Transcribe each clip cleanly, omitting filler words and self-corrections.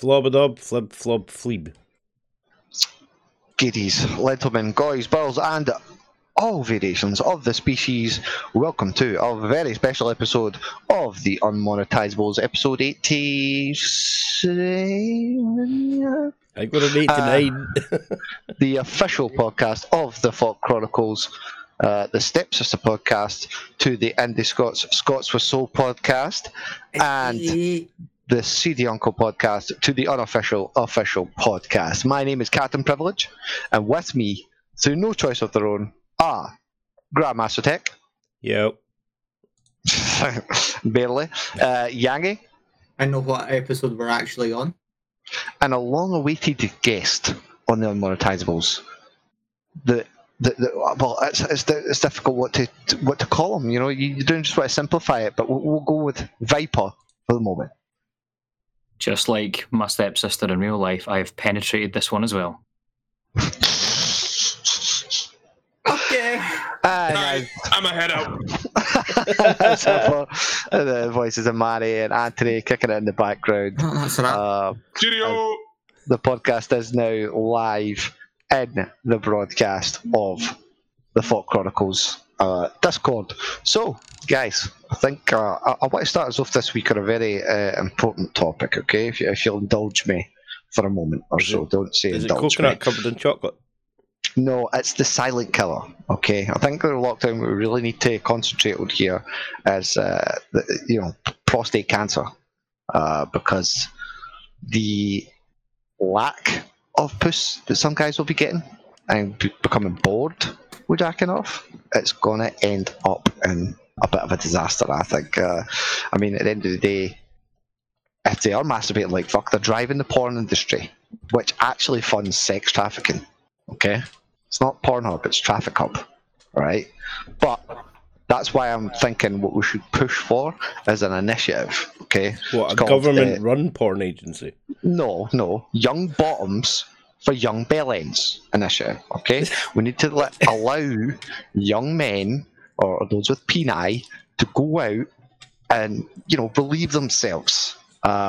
Flobadub, flib, flob, fleeb. Giddies, gentlemen, guys, girls, and all variations of the species. Welcome to a very special episode of the Unmonetizables, episode 87. I got an 89. The official podcast of the Falk Chronicles, the Stepsister podcast, to the Andy Scott's Scots for Soul podcast, and the Seedy Uncle podcast, to the unofficial official podcast. My name is Captain Privilege, and with me, through no choice of their own, are Grand Master Tech. Yep. Barely. Yangi. I know what episode we're actually on. And a long-awaited guest on the Unmonetizables. Well, it's difficult what to call him. You know, you don't just want to simplify it, but we'll go with Viper for the moment. Just like my stepsister in real life, I've penetrated this one as well. Okay. I'm a head out. So for the voices of Manny and Anthony kicking it in the background. Oh, that's right. The podcast is now live in the broadcast of the Falk Chronicles Discord. So, guys, I think I want to start us off this week on a very important topic, okay? If you'll indulge me for a moment or so. Don't say indulge me. Is it coconut covered in chocolate? No, it's the silent killer, okay? I think during lockdown we really need to concentrate on here as, prostate cancer, because the lack of puss that some guys will be getting and becoming bored with jacking off, it's going to end up in a bit of a disaster, I think. I mean, at the end of the day, if they are masturbating like fuck, they're driving the porn industry, which actually funds sex trafficking, okay? It's not Pornhub, it's Traffic Hub, right? But that's why I'm thinking what we should push for is an initiative, okay? What, a government-run porn agency? No. Young Bottoms for Young Bellends initiative, okay? We need to allow young men or those with peni to go out and, relieve themselves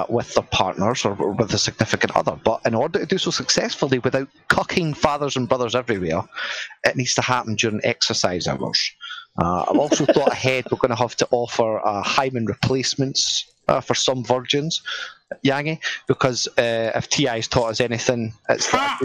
with their partners or with a significant other. But in order to do so successfully without cucking fathers and brothers everywhere, it needs to happen during exercise hours. I've also thought ahead, we're going to have to offer hymen replacements for some virgins, Yangi, because if TI's taught us anything, it's that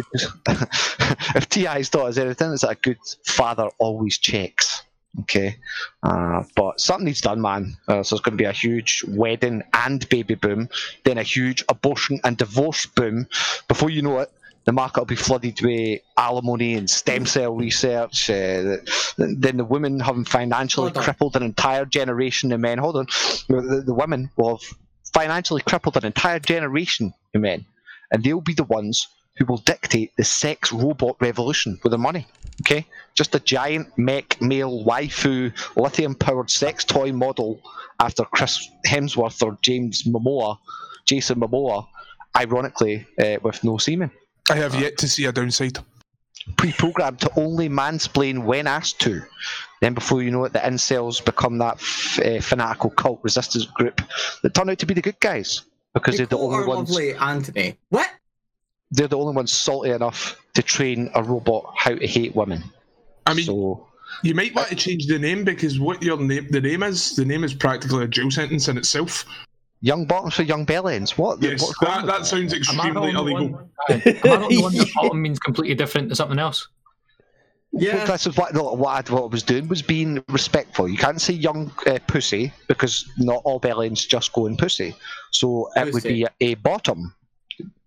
a good father always checks. Okay, but something needs done, man. So it's going to be a huge wedding and baby boom, then a huge abortion and divorce boom. Before you know it, the market will be flooded with alimony and stem cell research. Then the women having financially crippled an entire generation of men. Hold on, the women will have financially crippled an entire generation of men, and they'll be the ones who will dictate the sex robot revolution with their money. Okay, just a giant mech male waifu lithium-powered sex toy model after Chris Hemsworth or Jason Momoa, ironically with no semen. I have yet to see a downside. Pre-programmed to only mansplain when asked to. Then before you know it, the incels become that fanatical cult resistance group that turn out to be the good guys because they're the only ones. Lovely Anthony. What? They're the only ones salty enough to train a robot how to hate women. I mean, so, you might want to change the name because what your name, the name is practically a jail sentence in itself. Young Bottoms for Young Bellends. What? Yes, that sounds extremely illegal. Am I not the one that bottom means completely different to something else? Yeah. This is what I was doing was being respectful. You can't say young pussy because not all bellends just go in pussy. So it would be a bottom.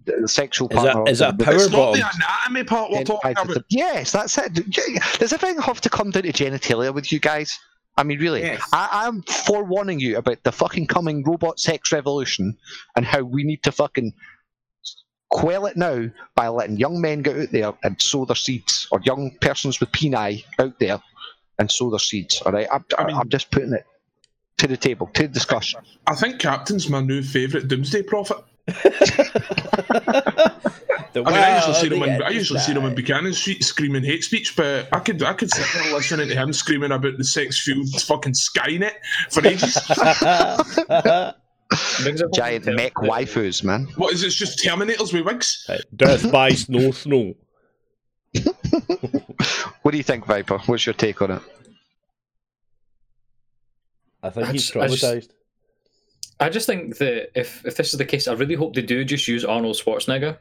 The sexual part is that power bomb. It's not the anatomy part we're talking about. Yes, that's it. Does everything have to come down to genitalia with you guys? I mean, really, yes. I'm forewarning you about the fucking coming robot sex revolution and how we need to fucking quell it now by letting young men get out there and sow their seeds, or young persons with peni out there and sow their seeds. All right, I'm just putting it to the table, to the discussion. I think Captain's my new favourite doomsday prophet. I usually see him on Buchanan Street screaming hate speech, but I could sit there listening to him screaming about the sex fueled fucking Skynet for ages. Giant mech waifus, man. What is it? It's just Terminators with wigs? Death by Snow Snow. What do you think, Viper? What's your take on it? I think he's traumatized. I just think that if this is the case, I really hope they do just use Arnold Schwarzenegger,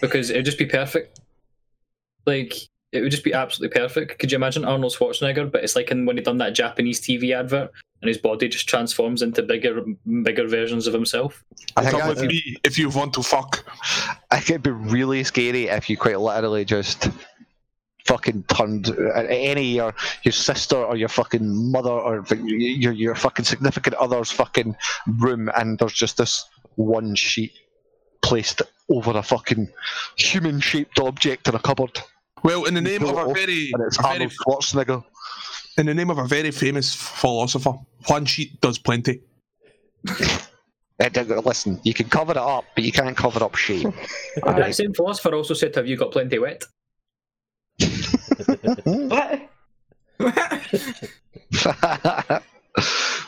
because it would just be perfect. Like, it would just be absolutely perfect. Could you imagine Arnold Schwarzenegger? But it's like in, when he done that Japanese TV advert, and his body just transforms into bigger versions of himself. I think if you want to fuck, I think it'd be really scary if you quite literally just fucking turned your sister or your fucking mother or your fucking significant other's fucking room, and there's just this one sheet placed over a fucking human-shaped object in a cupboard. Well, in the name of a very famous philosopher, one sheet does plenty. Listen, you can cover it up, but you can't cover up shame. That same philosopher also said, "Have you got plenty wet?" What?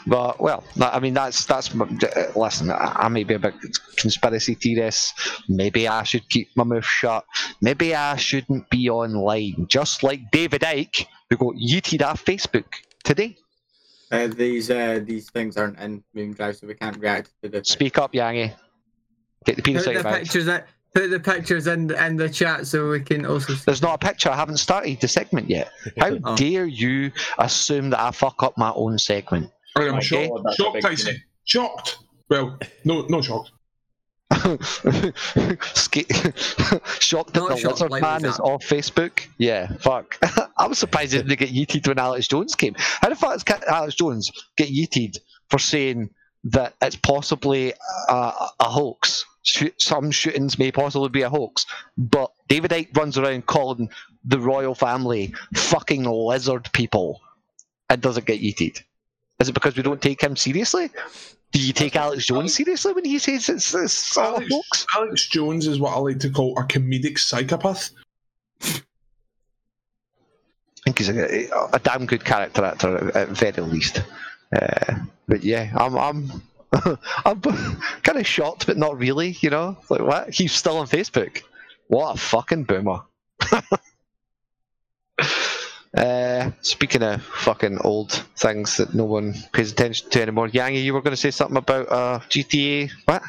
But well, I mean, that's. Listen, I may be a bit conspiracy theorist. Maybe I should keep my mouth shut. Maybe I shouldn't be online. Just like David Icke, who got yeeted off Facebook today. These things aren't in Moon Drive, so we can't react to the. Speak up, Yangi. Get the penis out of it. Put the pictures in the chat so we can also see. There's not a picture. I haven't started the segment yet. How dare you assume that I fuck up my own segment? I am shocked. Shocked, I say. Shocked. Well, no shocked. Shocked that the Lizard Man is off Facebook? Yeah, fuck. I was surprised they didn't get yeeted when Alex Jones came. How the fuck did Alex Jones get yeeted for saying that it's possibly a hoax? Some shootings may possibly be a hoax, but David Icke runs around calling the royal family fucking lizard people and doesn't get yeeted. Is it because we don't take him seriously? Do you take Alex Jones seriously when he says it's a hoax? Alex Jones is what I like to call a comedic psychopath. I think he's a damn good character actor at very least. But yeah, I'm kind of shocked, but not really, you know? Like, what? He's still on Facebook. What a fucking boomer. Speaking of fucking old things that no one pays attention to anymore, Yangi, you were going to say something about GTA. What?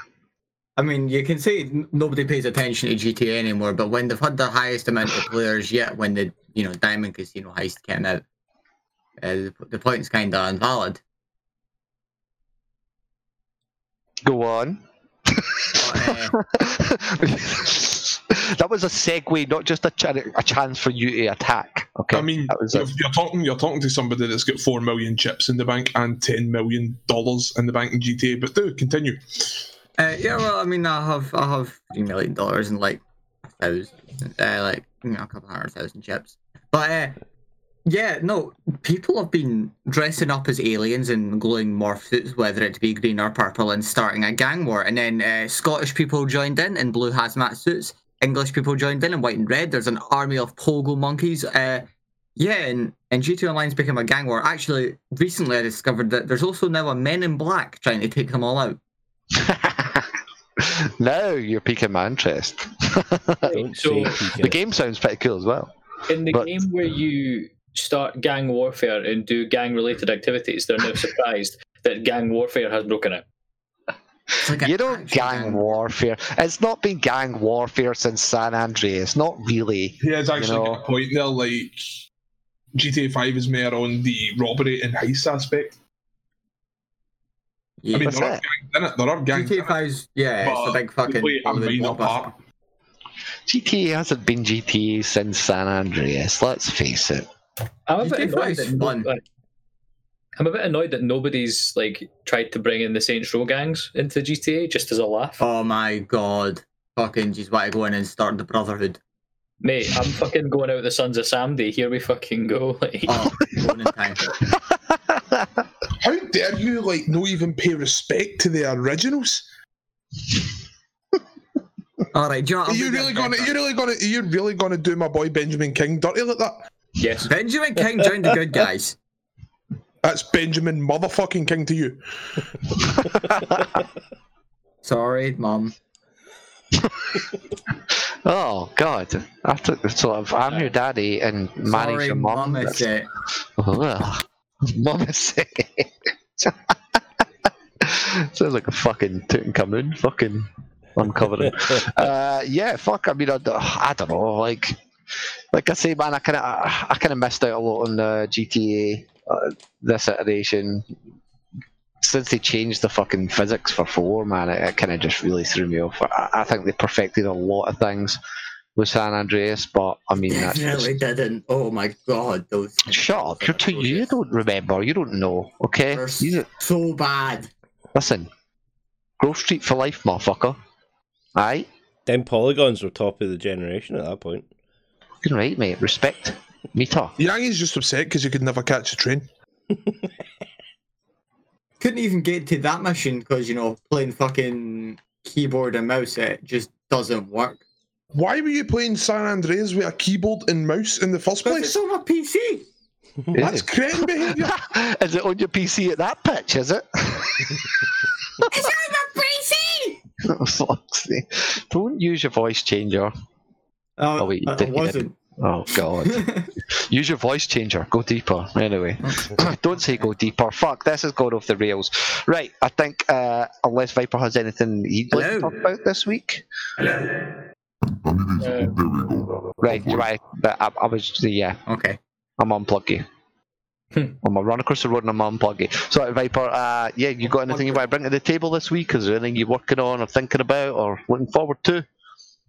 I mean, you can say nobody pays attention to GTA anymore, but when they've had the highest amount of players yet, when the Diamond Casino Heist came out, the point's kind of invalid. Go on. That was a segue, not just a chance for you to attack. Okay. I mean, you're talking to somebody that's got 4 million chips in the bank and $10 million in the bank in GTA. But do continue. Yeah, well, I mean, I have $3 million and like 1,000, a couple 100,000 chips. But yeah, no, people have been dressing up as aliens in glowing morph suits, whether it be green or purple, and starting a gang war. And then Scottish people joined in blue hazmat suits. English people joined in white and red. There's an army of pogo monkeys. And GTA Online's become a gang war. Actually, recently I discovered that there's also now a Men in Black trying to take them all out. Now you're piquing my interest. So the game sounds pretty cool as well. In the game where you start gang warfare and do gang-related activities, they're now surprised that gang warfare has broken out. Like you don't gang warfare. It's not been gang warfare since San Andreas. Not really. Yeah, it's actually got a point there. Like GTA 5 is more on the robbery and heist aspect. Yeah, I mean, there are gangs. GTA 5's it's a big fucking. GTA hasn't been GTA since San Andreas, let's face it. I'm a bit annoyed that nobody's like tried to bring in the Saints Row gangs into GTA just as a laugh. Oh my god. Fucking just want to go in and start the Brotherhood. Mate, I'm fucking going out with the Sons of Samdi. Here we fucking go. Like. Oh, going in time. How dare you not even pay respect to the originals? All right, John. You're really gonna do my boy Benjamin King dirty like that? Yes. Benjamin King joined the good guys. That's Benjamin motherfucking King to you. Sorry, Mum. Oh God! I took the sort of I'm your daddy and Manny's your mum. Mum is sick. Mum is sick. Sounds like a fucking Tutankhamun. Fucking uncovering. Yeah, fuck. I mean, I don't know. Like I say, man, I kind of missed out a lot on the GTA this iteration. Since they changed the fucking physics for 4, man, it kind of just really threw me off. I think they perfected a lot of things with San Andreas, but I mean, that's definitely just... didn't. Oh my god, those. Shut up! You're too. You don't remember. You don't know. Okay. They're so bad. Listen, Grove Street for life, motherfucker. Aye. Them polygons were top of the generation at that point. You're right, mate. Respect. Me tough. Yangi's just upset because he could never catch a train. Couldn't even get to that mission because, you know, playing fucking keyboard and mouse, it just doesn't work. Why were you playing San Andreas with a keyboard and mouse in the first place? It's on my PC. That's cretin behaviour. Is it on your PC at that pitch, is it? It's on my PC! Oh, fuck's sake. Don't use your voice changer. Oh, wait, it wasn't. Oh, God. Use your voice changer. Go deeper. Anyway, don't say go deeper. Fuck, this has gone off the rails. Right, I think unless Viper has anything he'd like to talk about this week. There we go. Right. I was, yeah. Okay. I'm unplugged you. I'm a run across the road and I'm unplugged you. So, Viper, yeah, you got anything you want to bring to the table this week? Is there anything you're working on or thinking about or looking forward to?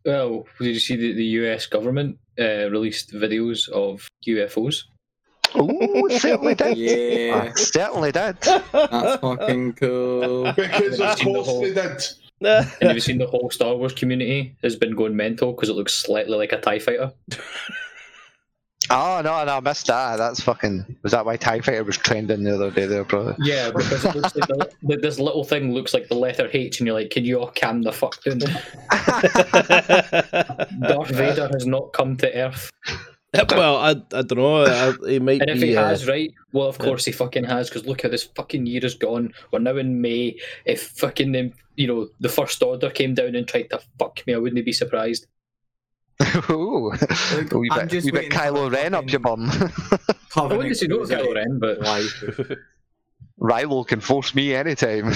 Well, did you see that the US government released videos of UFOs? Oh, certainly did. Yeah. Certainly did. That's fucking cool. Because of course they did. And have you seen the whole Star Wars community has been going mental because it looks slightly like a TIE fighter? Oh, no, I missed that. That's fucking... Was that why TIE fighter was trending the other day there, brother? Yeah, because it looks like this little thing looks like the letter H, and you're like, can you all calm the fuck down? Darth Vader has not come to Earth. Well, I don't know. It might and if he has, right? Well, of course he fucking has, because look how this fucking year has gone. We're now in May. If fucking, you know, the First Order came down and tried to fuck me, I wouldn't be surprised. Ooh, look, you bet Kylo Ren up your bum. I wouldn't say no to Kylo Ren, but like, Rilo can force me anytime.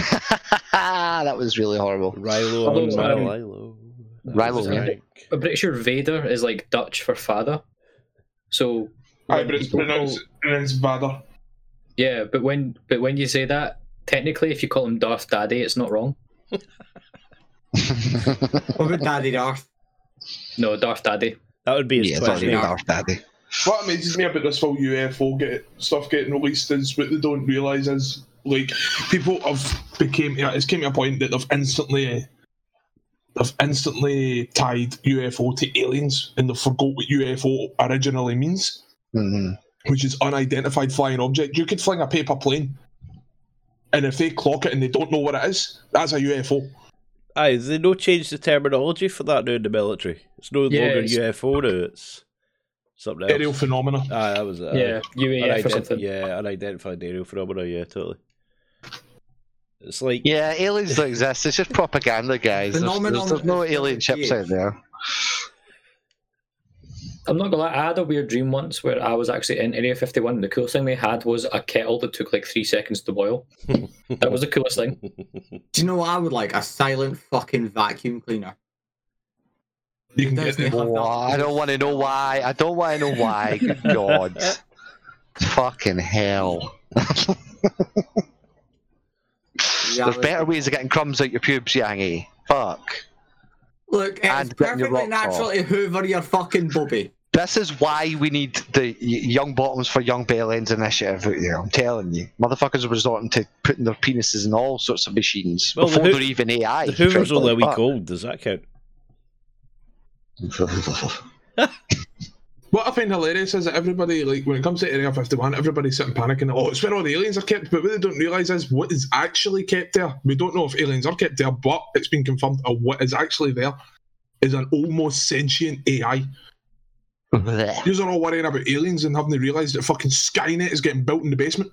That was really horrible. Rilo, yeah. I'm pretty sure Vader is like Dutch for father. So but it's pronounced Vader. Yeah, but when you say that, technically, if you call him Darth Daddy, it's not wrong. What about Daddy Darth? No, Darth Daddy. That would be his question. Yeah, Darth Daddy. What amazes me about this whole UFO stuff getting released is what they don't realise is, like, people have it's came to a point that they've instantly tied UFO to aliens and they forgot what UFO originally means, which is unidentified flying object. You could fling a paper plane, and if they clock it and they don't know what it is, that's a UFO. Aye, they no change the terminology for that now in the military. It's no longer UFO now, it's something else. Aerial phenomena. Aye, that was it. Yeah, UAF or something. Yeah, unidentified aerial phenomena, yeah, totally. It's like... Yeah, aliens don't exist, it's just propaganda, guys. There's no alien ships out there. I'm not gonna lie, I had a weird dream once where I was actually in Area 51 and the coolest thing they had was a kettle that took like 3 seconds to boil. That was the coolest thing. Do you know what I would like? A silent fucking vacuum cleaner. You can get it. I don't want to know why. I don't want to know why. God. Fucking hell. There's better ways of getting crumbs out your pubes, Yangi. Fuck. Look, it's perfectly natural to hoover your fucking bobby. This is why we need the Young Bottoms for Young Bell Ends initiative out there, I'm telling you. Motherfuckers are resorting to putting their penises in all sorts of machines before they're even AI. The hoover's only a week old, does that count? What I find hilarious is that everybody, like, when it comes to Area 51, everybody's sitting panicking, oh, it's where all the aliens are kept, but what they don't realise is what is actually kept there. We don't know if aliens are kept there, but it's been confirmed what is actually there is an almost sentient AI. You're all worrying about aliens and haven't realised that fucking Skynet is getting built in the basement.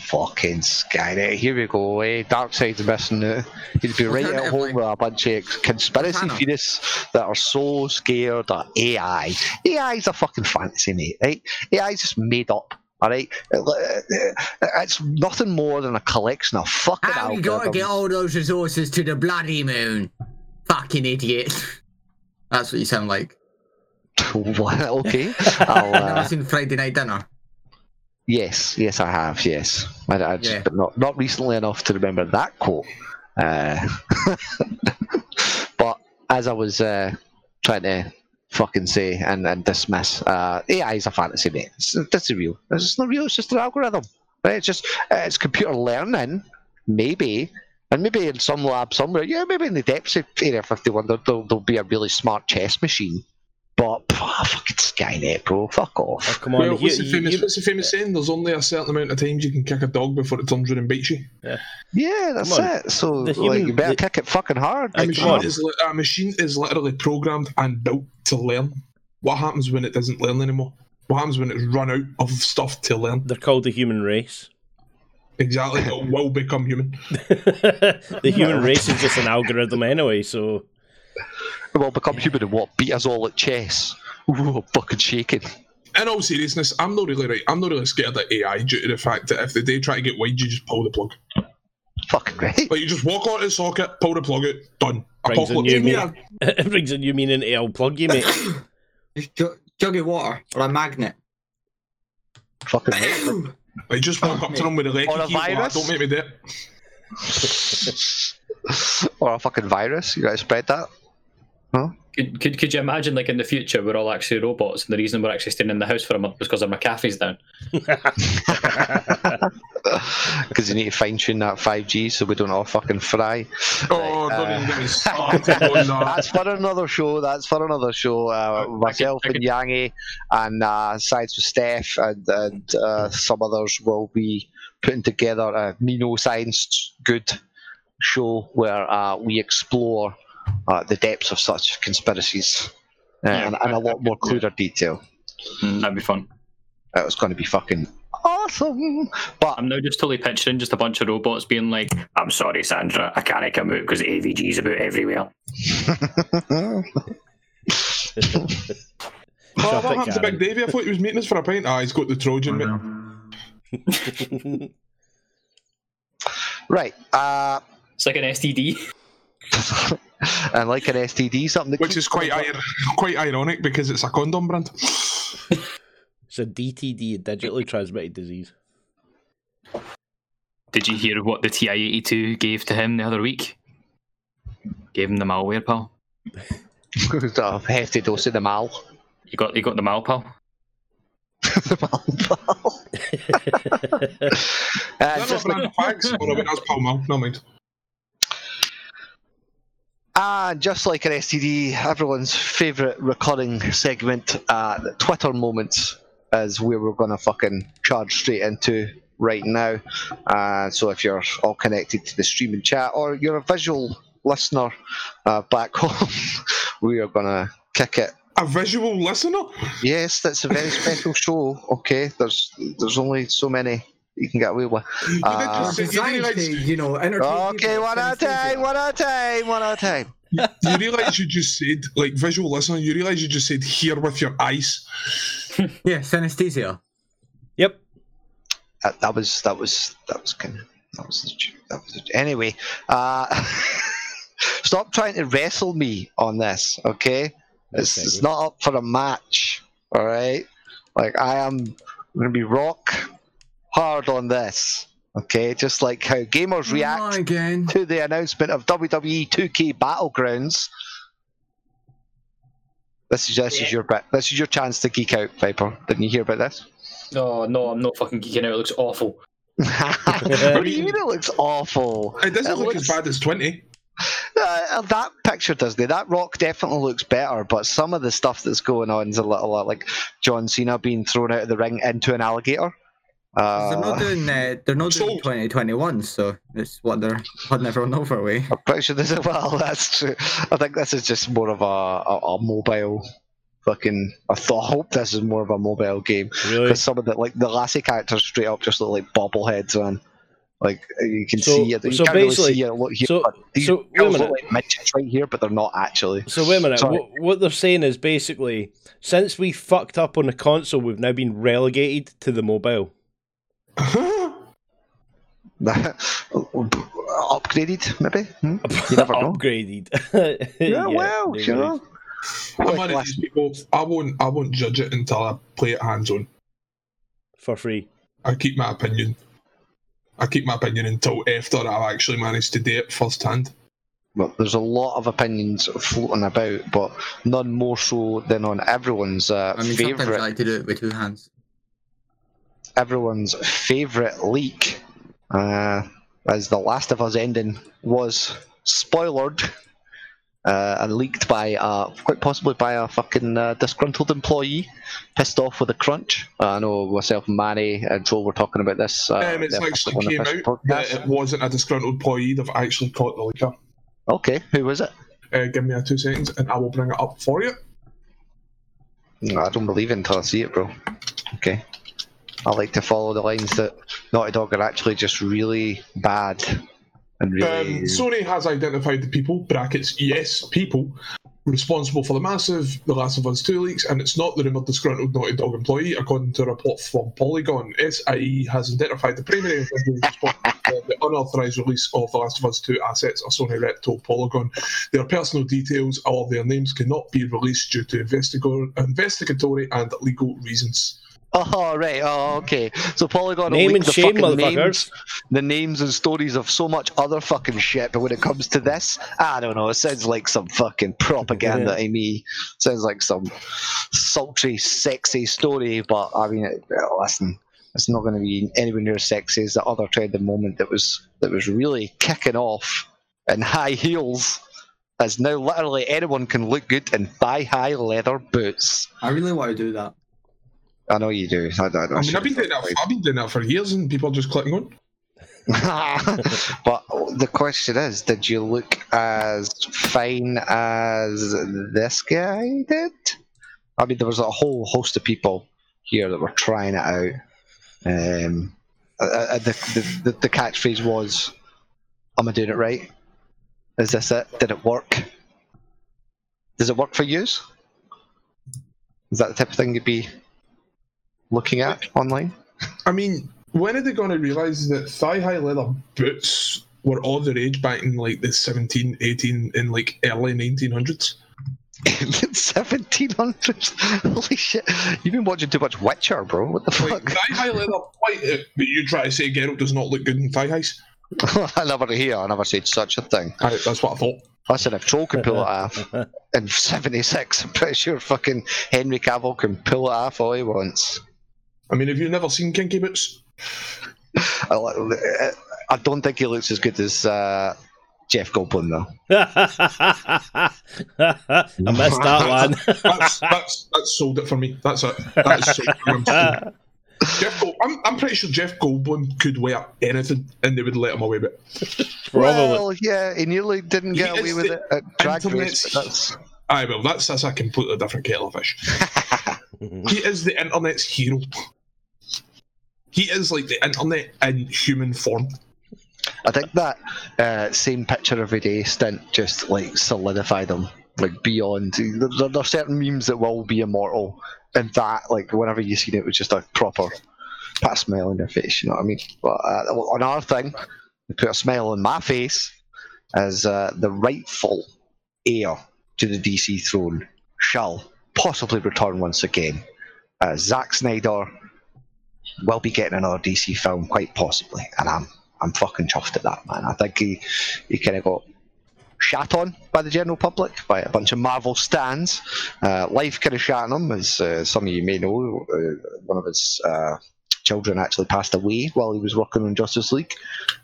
Fucking Skynet, here we go, eh? Darkseid's missing it. He'd be right at home with a bunch of conspiracy theorists that are so scared at AI. AI's a fucking fantasy, mate, right? AI's just made up, alright? It's nothing more than a collection of fucking algorithms. I've got to get all those resources to the bloody moon. Fucking idiot. That's what you sound like. What? Okay. I've never seen Friday Night Dinner. Yes, yes, I have. Yes, I just, yeah. But not recently enough to remember that quote. But as I was trying to fucking say and dismiss, AI is a fantasy, mate. It's real. It's not real. It's just an algorithm, right? It's just it's computer learning, maybe. And maybe in some lab somewhere, yeah, maybe in the depths of Area 51, there'll be a really smart chess machine. But fucking Skynet, bro, fuck off. Oh, come on. Well, what's the famous saying? There's only a certain amount of times you can kick a dog before it turns around and bites you. Yeah, that's it. So you better kick it fucking hard. A machine is literally programmed and built to learn. What happens when it doesn't learn anymore? What happens when it's run out of stuff to learn? They're called the human race. Exactly, it will become human. The human race is just an algorithm anyway, so... Well, become human and what? Beat us all at chess. Ooh, fucking shaking. In all seriousness, I'm not really scared of AI due to the fact that if they try to get wide, you just pull the plug. Fucking right. Like, you just walk onto the socket, pull the plug out, done. It brings a new meaning to old plug, you mate. It's jug of water or a magnet. Fucking right. I just walk up to them with a leg. Or a virus. Don't make me do it. Or a fucking virus. You gotta spread that. Huh? Could you imagine, like, in the future we're all actually robots and the reason we're actually staying in the house for a month is because our McAfee's down? Because you need to fine-tune that 5G so we don't all fucking fry. Oh, right, don't even get me started on that. That's for another show, myself and Yangi and Sides with Steph and some others will be putting together a Nino Science Good show where we explore the depths of such conspiracies and a lot more clearer detail. That'd be fun. It was going to be fucking awesome. But I'm now just totally picturing just a bunch of robots being like, I'm sorry, Sandra, I can't come out because AVG's about everywhere. Well, what happened to Big Davey? I thought he was meeting us for a pint. He's got the Trojan, mate. Right. It's like an STD. And like an STD, something that which is quite ironic because it's a condom brand. It's a DTD, a digitally transmitted disease. Did you hear what the TI-82 gave to him the other week? Gave him the malware, pal. A hefty dose of the mal. You got the mal, pal. The mal, pal. That's not a brand of fags. Oh, no, that's pal mal. No mind. And just like an STD, everyone's favourite recurring segment, the Twitter Moments, is where we're going to fucking charge straight into right now. So if you're all connected to the stream and chat, or you're a visual listener back home, we are going to kick it. A visual listener? Yes, that's a very special show, okay? There's only so many you can get away with. Okay, one at a time. You realise you just said, like, visual listener, you realise you just said here with your eyes. Yeah, synesthesia. Yep. Anyway, stop trying to wrestle me on this, okay? It's not up for a match, all right? Like, I'm going to be rock hard on this, okay? Just like how gamers react to the announcement of WWE 2K Battlegrounds. This is your bit. This is your chance to geek out, Viper. Didn't you hear about this? No, I'm not fucking geeking out. It looks awful. What do you mean it looks awful? It doesn't look as bad as 20. That picture doesn't. That rock definitely looks better, but some of the stuff that's going on is a little like John Cena being thrown out of the ring into an alligator. They're not doing 2021, so it's what they're putting everyone over away. I'm pretty sure that's true. I think this is just more of a mobile fucking. I hope this is more of a mobile game. Really? Because some of the like the lassie characters straight up just look like bobbleheads, man. Like you can see it. You can't really see it. Look here. So wait a minute. Like midgets right here, but they're not actually. So wait a minute. What they're saying is basically, since we fucked up on the console, we've now been relegated to the mobile. Upgraded, maybe? Hmm? You never know. Upgraded. Yeah, well, you know. I'm one of these people. I won't judge it until I play it hands-on. For free. I keep my opinion. Until after I've actually managed to do it firsthand. Well, there's a lot of opinions floating about, but none more so than on everyone's favourite. Sometimes I like to do it with two hands. Everyone's favourite leak, as The Last of Us ending was spoilered and leaked by, quite possibly by a fucking disgruntled employee, pissed off with a crunch. I know myself, Manny, and Joel were talking about this. It's actually came out that it wasn't a disgruntled employee. They've actually caught the leaker. Okay, who was it? Give me 2 seconds and I will bring it up for you. No, I don't believe it until I see it, bro. Okay. I like to follow the lines that Naughty Dog are actually just really bad and really. Sony has identified the people (brackets yes people) responsible for the massive The Last of Us 2 leaks, and it's not the rumoured disgruntled Naughty Dog employee, according to a report from Polygon. SIE has identified the primary individuals responsible for the unauthorised release of The Last of Us 2 assets of Sony rep told Polygon. Their personal details or their names cannot be released due to investigatory and legal reasons. Oh, right. Oh, okay. So Polygon will leak the shame, fucking names, the names and stories of so much other fucking shit, but when it comes to this, I don't know. It sounds like some fucking propaganda to me. It sounds like some sultry, sexy story, but I mean, listen, it's not going to be anywhere near as sexy as the other trend at the moment that was really kicking off in high heels. As now literally anyone can look good and buy high leather boots. I really want to do that. I know you do. I mean, I've been doing that for years, and people are just clicking on. But the question is, did you look as fine as this guy did? I mean, there was a whole host of people here that were trying it out. The catchphrase was, "Am I doing it right? Is this it? Did it work? Does it work for yous?" Is that the type of thing you'd be looking at online? I mean, when are they going to realise that thigh-high leather boots were all the rage back in like the 17, 18, in like early 1900s? 1700s? Holy shit! You've been watching too much Witcher, bro. What the fuck? Thigh-high leather. You try to say Geralt does not look good in thigh-highs? I never said such a thing. That's what I thought. Listen, if Troll can pull it off in 76, I'm pretty sure fucking Henry Cavill can pull it off all he wants. I mean, have you never seen Kinky Boots? I don't think he looks as good as Jeff Goldblum, though. I missed that one. that's sold it for me. That's it. That's sold it. I'm pretty sure Jeff Goldblum could wear anything and they would let him away with it. Well, yeah, he nearly didn't get away with it at Drag Race. That's a completely different kettle of fish. He is the internet's hero. He is like the internet in human form. I think that same picture every day stint just like solidified him. Like beyond, there are certain memes that will be immortal, and that like whenever you seen it was just a proper put a smile on your face. You know what I mean? But another thing that put a smile on my face is the rightful heir to the DC throne shall possibly return once again. Zack Snyder will be getting another DC film, quite possibly, and I'm fucking chuffed at that, man. I think he kind of got shat on by the general public, by a bunch of Marvel stans. Life kind of shat on him, as some of you may know. One of his children actually passed away while he was working on Justice League.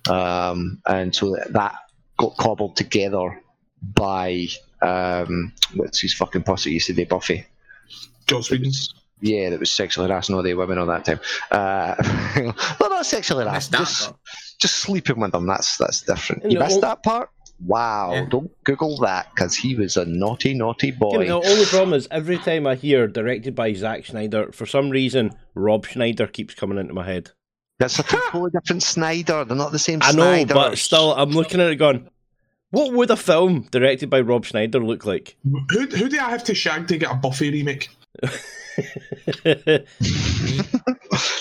And so that got cobbled together by, what's his fucking pussy yesterday, Buffy? Joss Whedon. Yeah, that was sexually harassing all the women on that time. Well, not sexually harassed, just sleeping with them. That's different. You missed that part? Wow, yeah. Don't Google that, because he was a naughty, naughty boy. You know, the only problem is, every time I hear directed by Zack Snyder, for some reason, Rob Schneider keeps coming into my head. That's a totally different Snyder, they're not the same Snyder. I know, but still, I'm looking at it going, what would a film directed by Rob Schneider look like? Who do I have to shag to get a Buffy remake?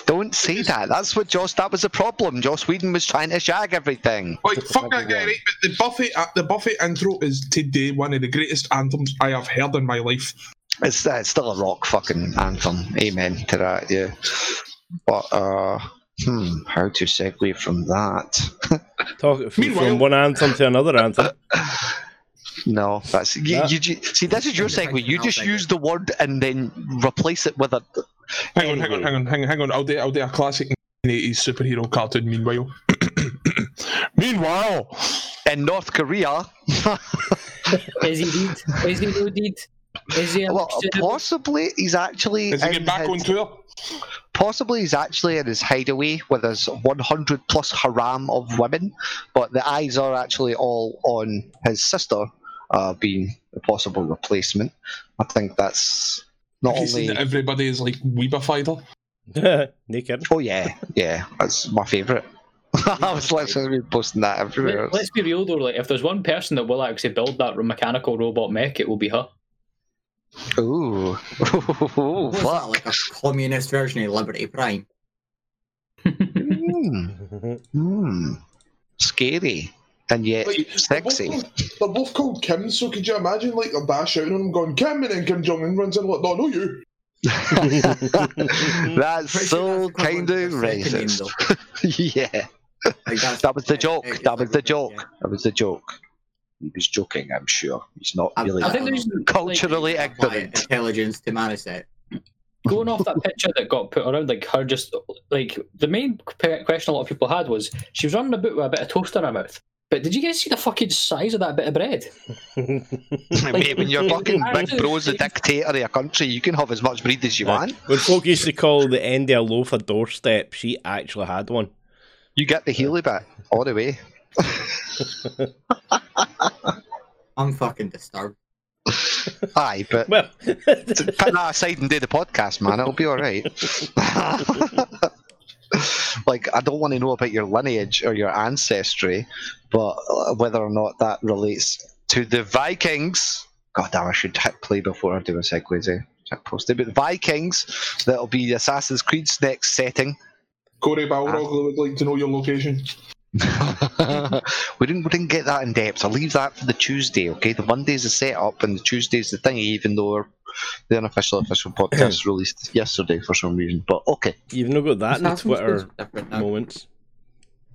Don't say that. That's what Joss. That was the problem. Joss Whedon was trying to shag everything. Wait, fuck that guy, right? But the Buffy intro is today one of the greatest anthems I have heard in my life. It's still a rock fucking anthem. Amen to that. Yeah. But how to segue from that? Talk from one anthem to another anthem. No, that's you see. This is your segue. You just use the word and then replace it with a. Hang on. I'll do a classic 80s superhero cartoon. Meanwhile, in North Korea. Is he indeed? Is he? Well, possibly he's actually. Is he getting back on tour? Possibly he's actually in his hideaway with his 100 plus harem of women, but the eyes are actually all on his sister. Being a possible replacement. I think that's not only that everybody is like weebified. Naked. Oh yeah, that's my favourite. I was literally posting that everywhere. Let's be real though, like if there's one person that will actually build that mechanical robot mech, it will be her. Ooh, fuck! That, like a communist version of Liberty Prime. Scary. And yet, like, sexy. They're both called Kim, so could you imagine, like, they're dash out on them going, Kim, and then Kim Jong-un runs in like, no, no, you. That's so kind of racist. Yeah. Like, that was the joke. That was the joke. He was joking, I'm sure. He's not really culturally ignorant. Intelligence to manage that. Going off that picture that got put around, like her just, like, the main question a lot of people had was, she was running about with a bit of toast in her mouth. But did you guys see the fucking size of that bit of bread? Like, mate, when your fucking big bro's the dictator of a country, you can have as much bread as you want. When folk used to call the end of a loaf a doorstep, she actually had one. You get the Healy bit all the way. I'm fucking disturbed. Aye, but well, put that aside and do the podcast, man. It'll be all right. Like, I don't want to know about your lineage or your ancestry, but whether or not that relates to the Vikings. God damn, I should hit play before I do a segue. But the Vikings, that'll be Assassin's Creed's next setting. Corey Balrog would like to know your location. We didn't get that in depth. I'll leave that for the Tuesday, okay? The Monday's the setup and the Tuesday's the thingy, even though the unofficial podcast released yesterday for some reason. But okay. You've not got that in the Twitter moments.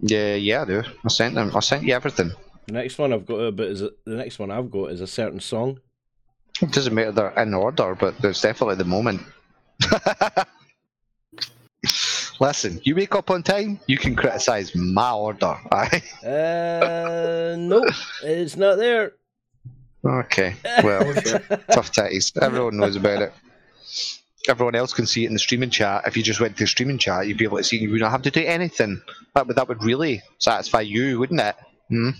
Yeah, I do. I sent you everything. The next one I've got is a certain song. It doesn't matter they're in order, but there's definitely the moment. Listen, you wake up on time, you can criticise my order, aye? Nope, it's not there. Okay, well, tough tatties. Everyone knows about it. Everyone else can see it in the streaming chat. If you just went to the streaming chat, you'd be able to see it. You would not have to do anything. That would really satisfy you, wouldn't it?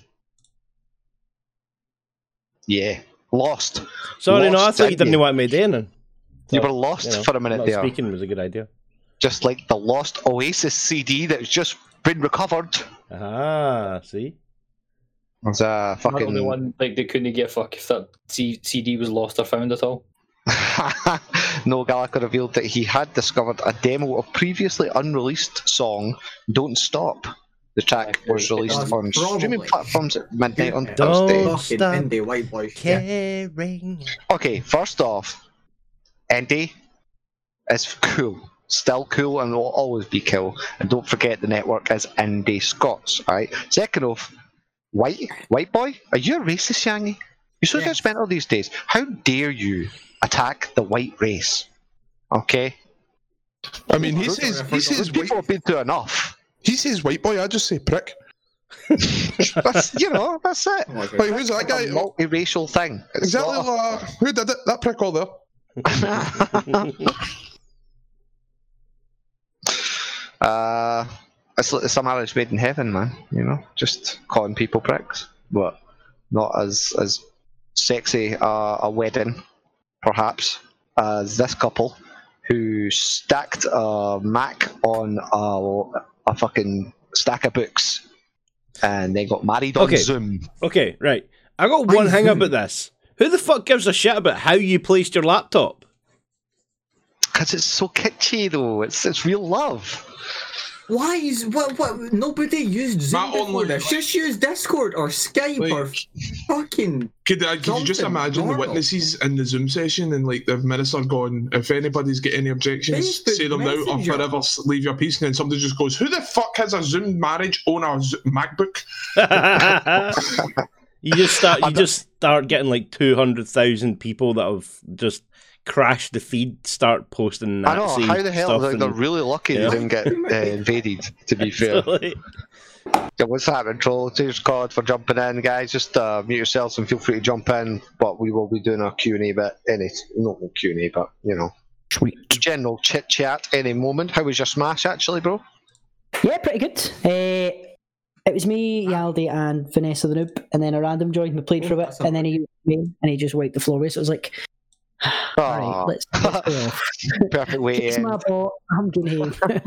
Yeah, lost. Sorry, I thought you didn't know what I made then. You were lost for a minute there. Speaking was a good idea. Just like the lost Oasis CD that's just been recovered. Ah, see? There's a fucking... Not the one, like, they couldn't get fuck if that CD was lost or found at all. No, Gallagher revealed that he had discovered a demo of previously unreleased song, Don't Stop. The track was released on streaming platforms at midnight on Thursday. Okay, first off, Andy is cool. Still cool and will always be cool. And don't forget the network is Andy Scott's, alright? Second off, white boy, are you a racist, Yangi? You're so judgmental these days. How dare you attack the white race? Okay? I mean, he says people have been through enough. He says white boy, I just say prick. That's it. Like, who's that guy? A multi-racial thing. Exactly. Who did it? That prick all there. It's like the Some Marriage Made in Heaven, man. You know, just calling people pricks. But not as sexy a wedding, perhaps, as this couple who stacked a Mac on a fucking stack of books, and they got married on Zoom. Okay, right. I got one hang up at this. Who the fuck gives a shit about how you placed your laptop? Because it's so kitschy, though. It's real love. Why is what? Nobody used Zoom before this. Just use Discord or Skype, like, or fucking. Could you just imagine normal. The witnesses in the Zoom session, and like the minister going, "If anybody's got any objections, Facebook say them now or forever leave your peace." And then somebody just goes, "Who the fuck has a Zoom marriage on a MacBook?" You just start getting like 200,000 people that have just. Crash the feed, start posting that. I know, how the hell? Like, they're really lucky they didn't get invaded, to be fair. Yeah, what's happening, Troll? Cheers, God, for jumping in, guys. Just mute yourselves and feel free to jump in, but we will be doing our Q&A bit. Not Q&A, but, you know. Sweet. General chit-chat any moment. How was your smash, actually, bro? Yeah, pretty good. It was me, Yaldi, and Vanessa the Noob, and then a random joined me, played for a bit, and then he and he just wiped the floor away, so it was like... Right, let's perfect way in. I'm good here. Good fun.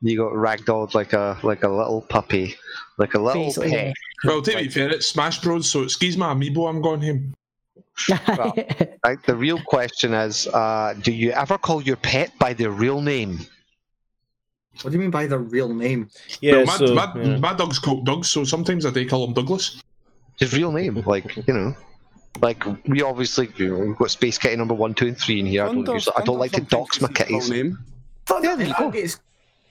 You got ragdolled like a little puppy, like a little basically, pet. Yeah. Well, to be fair, it's Smash Bros, so excuse my amiibo, I'm going him. Well, right, the real question is, do you ever call your pet by their real name? What do you mean by their real name? Yeah, well, my dog's called Doug, so sometimes I do call him Douglas. His real name, like, you know, like we obviously we've got Space Kitty number 1, 2, and 3 in here. I don't like to dox my kitties. Name. Yeah, there you go.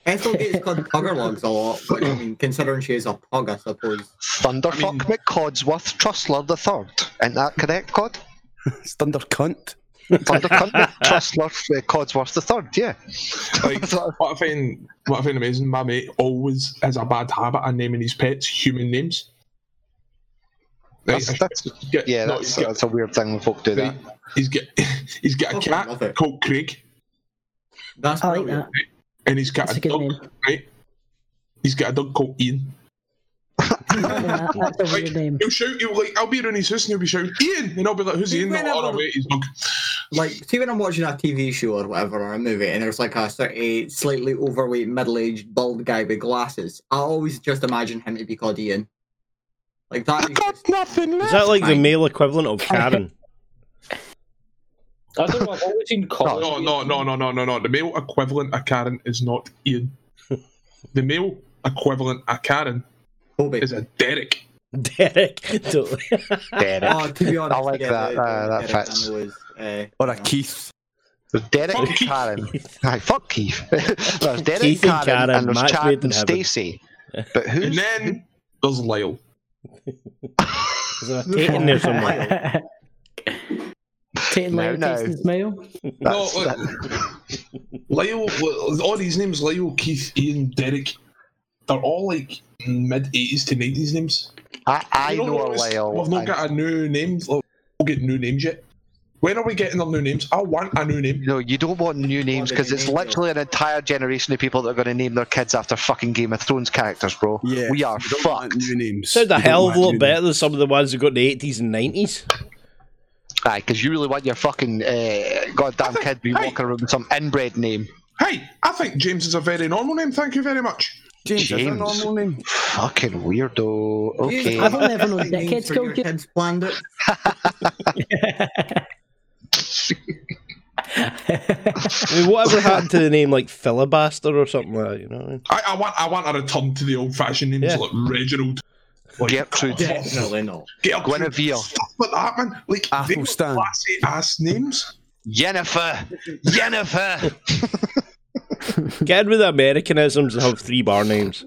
Ethel gets called Puggerlogs a lot, but I mean, considering she is a pug, I suppose. Thunderfuck McCodsworth Trustler the Third, isn't that correct, Cod? It's Thundercunt. Thundercunt Trustler Codsworth the Third, yeah. Like, what I find amazing, my mate always has a bad habit of naming his pets human names. That's a weird thing when folk do that. He's got a cat called Craig. That's right. Like, and he's got a dog. Name. Right. He's got a dog called Ian. That's a weird name. He'll shout. He'll like. I'll be around his house and he'll be shouting Ian, and I'll be like, "Who's Ian?" He's dog. Like, see when I'm watching a TV show or whatever, or a movie, and there's like a slightly overweight, middle-aged, bald guy with glasses. I always just imagine him to be called Ian. Like that, I got nothing left. Is that like the male equivalent of Karen? I don't know. I've always seen Colin. No. The male equivalent of Karen is not Ian. The male equivalent of Karen is a Derek. Derek. Oh, to be honest, I like that. That fits. Or a Keith. There's Derek and Karen. Aye, fuck Keith. There's Derek, Karen, and there's Chad and Stacey. But who's? And then there's Lyle. Lyle, all these names, Lyle, Keith, Ian, Derek, they're all like mid-80s to 90s names. I know a Lyle. I've not got a new name. We'll get new names yet. When are we getting our new names? I want a new name. No, you don't want new names, because it's literally an entire generation of people that are going to name their kids after fucking Game of Thrones characters, bro. Yeah, we are fucked. New names. Sounds a hell of a lot better than some of the ones that got in the 80s and 90s. Aye, because you really want your fucking goddamn kid to be walking around with some inbred name. Hey, I think James is a very normal name, thank you very much. James. Is a normal name. Fucking weirdo. Okay. I've never known that kid's called James. Planned it. I mean, whatever happened to the name like Filibuster or something like that, you know? I want a return to the old-fashioned names like Reginald. Like, Gertrude. Definitely not. Guinevere. Stuff like that, man. Like, classy ass names. Jennifer. Get rid of Americanisms and have 3 bar names.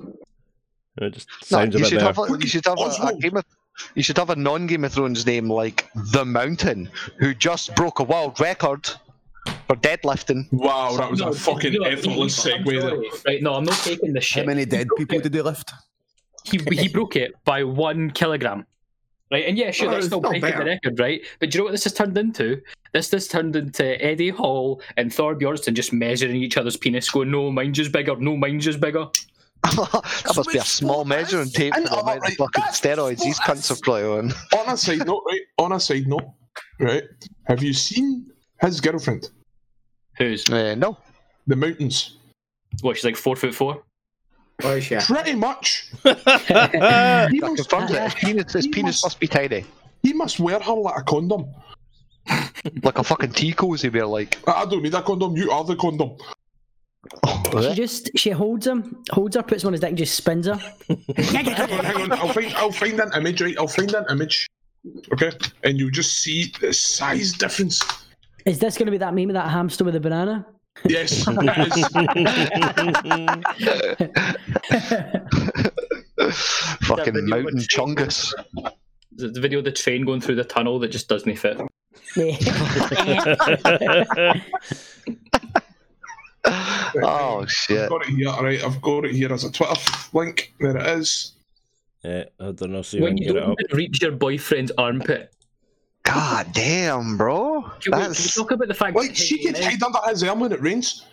It just sounds a bit better. You should have a non-Game of Thrones name like The Mountain, who just broke a world record for deadlifting. Wow, that was a fucking effortless segue there. Right, no, I'm not taking the shit. How many dead people did they lift? He broke it by 1 kilogram. Right, and yeah, sure, that's still breaking the record, right? But do you know what this has turned into? This turned into Eddie Hall and Thor Bjornsson just measuring each other's penis, going, no, mine's just bigger. That must be a small measuring tape for the amount of fucking steroids these cunts have probably on. On a side note, right? Have you seen his girlfriend? Who's? No. The mountains. What, she's like 4'4"? Oh, yeah. Pretty much. His penis must be tiny. He must wear her like a condom. Like a fucking tea cozy wear, like. I don't need a condom, you are the condom. Oh, she holds her, puts him on his dick and just spins her. hang on, I'll find an image, right? Okay? And you just see the size difference. Is this going to be that meme of that hamster with a banana? Yes, it is. Fucking mountain chungus. Is it the video of the train going through the tunnel that just doesn't fit? Oh shit! I've got it here. Right, I've got it here as a Twitter link. There it is. Yeah, I don't know. See when you get it up. Reach your boyfriend's armpit. God damn, bro! Can we talk about the fact? Wait, she can hide under his arm when it rains.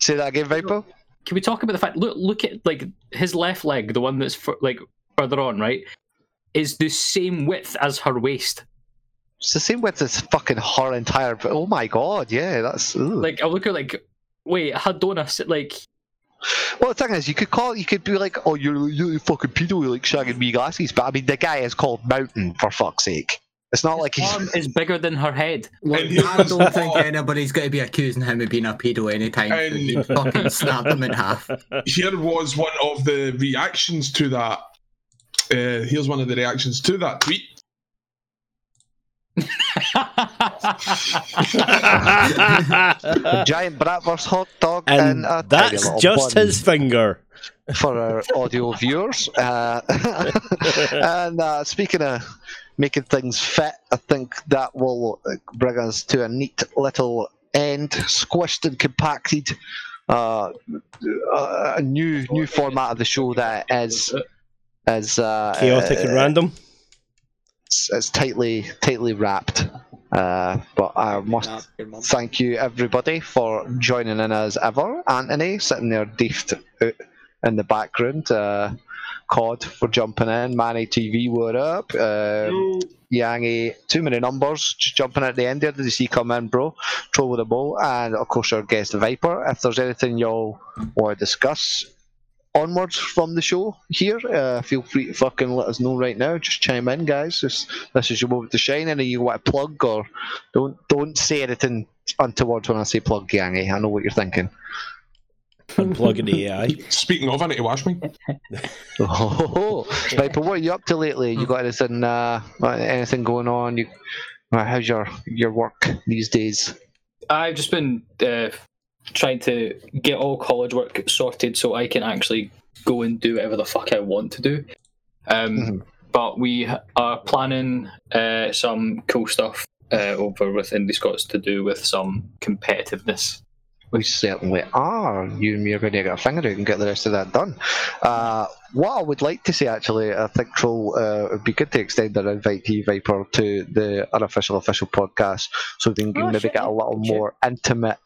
Say that again, Viper. Can we talk about the fact? Look at like his left leg, the one that's further on, right? Is the same width as her waist. It's the same width as fucking her entire. Oh my god, yeah, that's like I look at like. Wait, her donut, like. Well, the thing is, you could be like, oh, you're fucking pedo, like shagging me glasses, but I mean, the guy is called Mountain for fuck's sake. It's not like his arm is bigger than her head. Look, I don't think anybody's going to be accusing him of being a pedo anytime. He fucking snapped him in half. Here was one of the reactions to that. Here's one of the reactions to that tweet. Giant bratwurst hot dog and a that's just bun. His finger for our audio viewers. And speaking of making things fit, I think that will bring us to a neat little end, squished and compacted. A new format of the show that is chaotic and random. It's tightly wrapped, but I must thank you everybody for joining in as ever. Anthony sitting there deefed out in the background, Cod for jumping in, Manny TV, what up, Yangi, too many numbers, just jumping at the end there, did you see come in bro, troll with the ball, and of course our guest Viper. If there's anything y'all want to discuss onwards from the show here, feel free to fucking let us know right now. Just chime in, guys. This is your moment to shine. And you want to plug or don't say anything untoward when I say plug, Yangi. I know what you're thinking. Unplugging the AI. Speaking of, I need to wash me. Right, but what are you up to lately? You got anything going on? How's your work these days? I've just been trying to get all college work sorted so I can actually go and do whatever the fuck I want to do. But we are planning some cool stuff over with Indie Scots to do with some competitiveness. We certainly are. You and me are going to get a finger out and get the rest of that done. What I would like to say, actually, I think, Troll, it'd be good to extend our invite to you, Viper, to the unofficial podcast so we can maybe get a little more intimate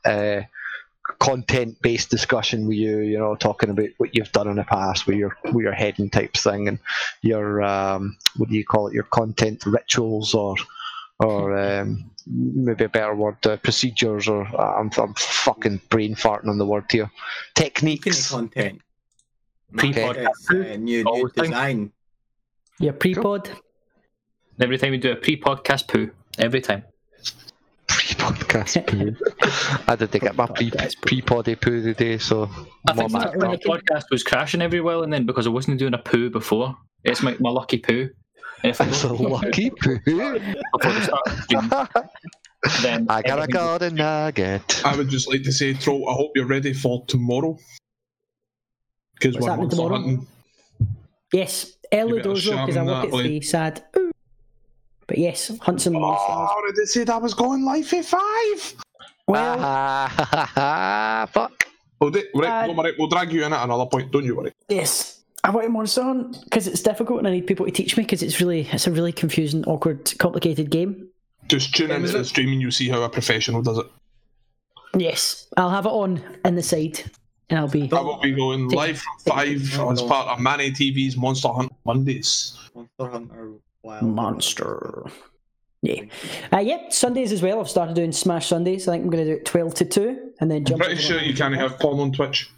content-based discussion with you, you know, talking about what you've done in the past, where you're heading type thing, and your what do you call it, your content rituals or maybe a better word, procedures, or I'm fucking brain farting on the word here. Techniques. Content. Pre-pod. New design. Yeah, pre-pod. Cool. Every time we do a pre-podcast poo. Every time. Podcast poo. I didn't get my pre-poddy poo today, so I think when the podcast was crashing every while and then because I wasn't doing a poo before, it's my lucky poo. It's a lucky poo. Then I got a golden nugget. I would just like to say, Troll, I hope you're ready for tomorrow because we're monster hunting. Yes, early doors because I work at 3. Sad. Ooh. But yes, hunt some monsters. Oh, they said I was going live at 5. Well, fuck. We'll drag you in at another point. Don't you worry. Yes, I want a monster hunt because it's difficult and I need people to teach me because it's a really confusing, awkward, complicated game. Just tune into the stream and you see how a professional does it. Yes, I'll have it on the side. and I'll be... I will be going live from 5 as part of Manny TV's Monster Hunter Mondays. Monster Hunter Wild. Monster. Yeah. Yep, Sundays as well. I've started doing Smash Sundays. I think I'm going to do it 12 to 2 and then jump... I'm pretty sure you can't have porn on Twitch.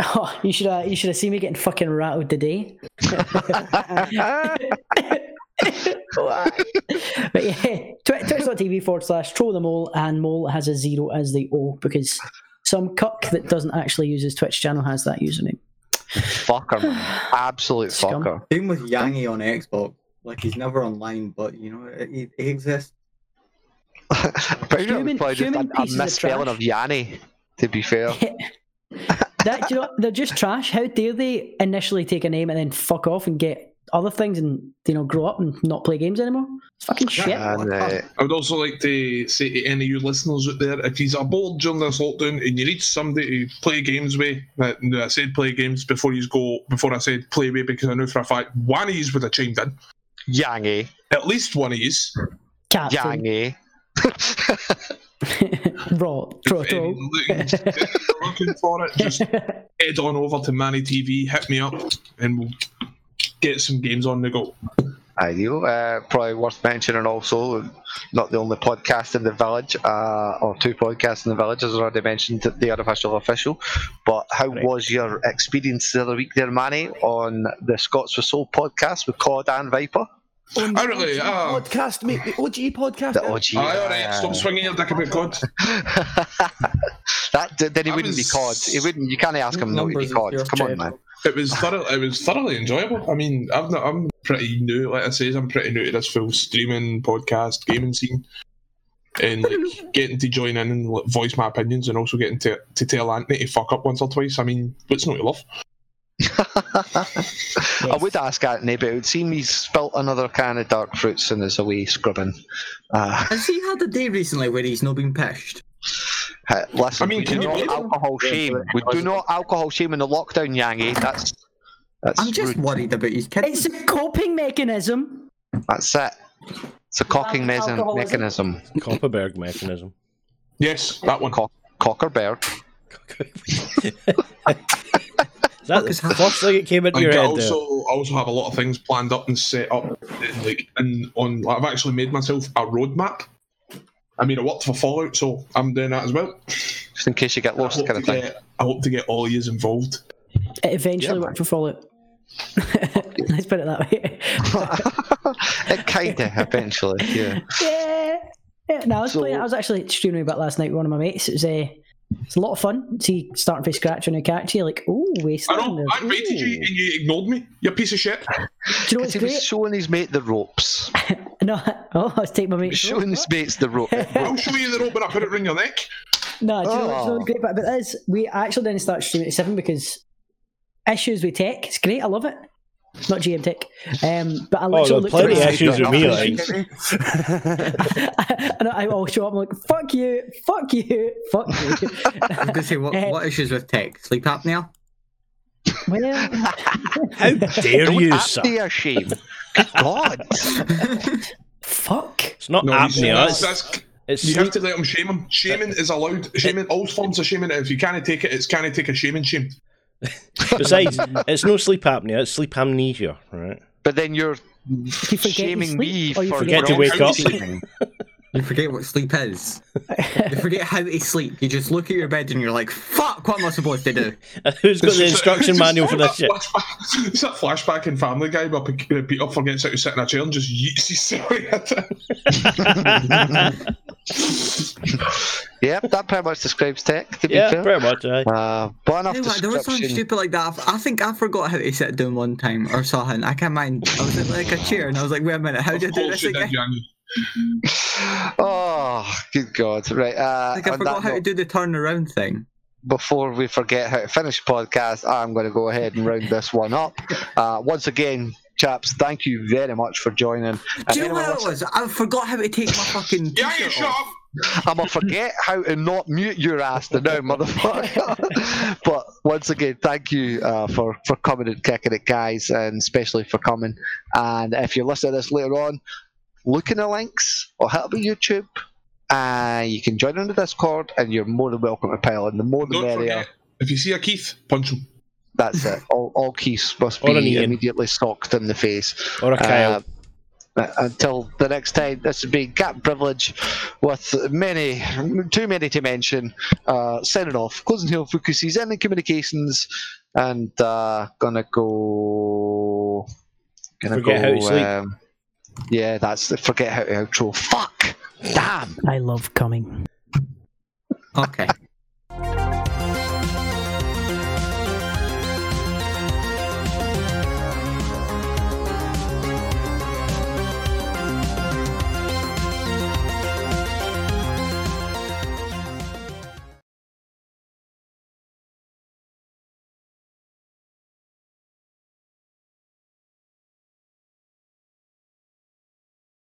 Oh, you should have seen me getting fucking rattled today. But yeah, twitch.tv/trollthemole, and mole has a 0 as the O because some cuck that doesn't actually use his Twitch channel has that username. Fucker, man. Absolute scum. Fucker. Same with Yangi on Xbox. Like, he's never online, but you know, he exists. I'm misspelling of Yanni, to be fair. Yeah. That, you know, they're just trash. How dare they initially take a name and then fuck off and get other things and, you know, grow up and not play games anymore? It's fucking shit. I would also like to say to any of you listeners out there, if you're bored during this lockdown and you need somebody to play games with, I said play games before I said play with, because I know for a fact one of you would have chimed in. Yangy. At least one of you. Yangy. Raw. Looking for it, just head on over to Manny TV, hit me up, and we'll get some games on the go. Ideal. Probably worth mentioning also, not the only podcast in the village, or two podcasts in the village, as I already mentioned, the Artificial Official. But how was your experience the other week there, Manny, on the Scots for Soul podcast with Cod and Viper? I really podcast, mate. The OG podcast. The OG. Alright, stop swinging your dick about COD. He wouldn't be COD. He wouldn't. You can't ask him not to be COD. Come on, man. It was thoroughly enjoyable. I mean, I'm pretty new. Like I say, I'm pretty new to this full streaming, podcast, gaming scene, and like, getting to join in and like, voice my opinions, and also getting to tell Anthony to fuck up once or twice. I mean, what's not to love? Yes. I would ask Anthony, but it would seem he's spilt another can of dark fruits and is away scrubbing. Has he had a day recently where he's not been pissed? Listen, alcohol shame in the lockdown, Yangi. That's I'm just rude. Worried about his kids. It's a coping mechanism. That's it. It's a cocking mechanism. Copperberg mechanism. Yes, that one. Cockerberg. That's the first thing that came into your head. I also have a lot of things planned up and set up. I've actually made myself a roadmap. I mean, I worked for Fallout, so I'm doing that as well. Just in case you get lost, kind of thing. I hope to get all of you involved. It eventually worked for Fallout. Let's put it that way. It kind of eventually, yeah. Yeah. No, I was actually streaming a bit last night with one of my mates. It was it's a lot of fun. See, starting from scratch on a catch, you're like, oh, wasteland. I rated you and you ignored me. You piece of shit. Do you know what's great? He was showing his mate the ropes. I was taking my mate's rope. Showing his mates the rope. I'll show you the rope, but I put it around your neck. No, do you know what's really great about this? We actually didn't start streaming at 7 because issues with tech. It's great. I love it. It's not GM Tech. But I literally plenty of issues with me, and I all show up, I'm like, fuck you. I was going to say, what issues with tech? Sleep apnea? Well... How dare you, sir? Don't apnea shame. Good God. Fuck. It's not apnea. You have to let them shame him. Shaming is allowed. Shaming, all forms of shaming. If you can't take it, it's can't take a shaming shame. Besides, it's no sleep apnea, it's sleep amnesia, right? But then you're shaming me for forgetting to wake up. You forget what sleep is. You forget how to sleep. You just look at your bed and you're like, fuck, what am I supposed to do? Who's got the instruction manual for this shit? It's that flashback in Family Guy where Peter forgets how to sit in a chair and just yeets his silly at it. Yeah, that pretty much describes tech, to be fair. Yeah, pretty much, right. But enough description. There was something stupid like that. I think I forgot how to sit down one time or something. I can't mind. I was in like a chair and I was like, wait a minute, how do you do this again? Oh, good God. Right. I forgot how to do the turnaround thing. Before we forget how to finish the podcast, I'm going to go ahead and round this one up. Once again, chaps, thank you very much for joining. Do you know what it was? I forgot how to take my fucking t-shirt off. I'm going to forget how to not mute your ass to now, motherfucker. But once again, thank you for coming and kicking it, guys, and especially for coming. And if you listen to this later on, look in the links or help with YouTube. You can join on the Discord and you're more than welcome to pile in. The more the merrier. If you see a Keith, punch him. That's it. All Keiths must be immediately socked in the face. Or a Kyle. Until the next time, this has been Captain Privilege with too many to mention, signing off, closing hill focuses, ending communications, and gonna go forget how to sleep. Yeah, that's the forget how to outro. Fuck! Damn! I love coming. Okay.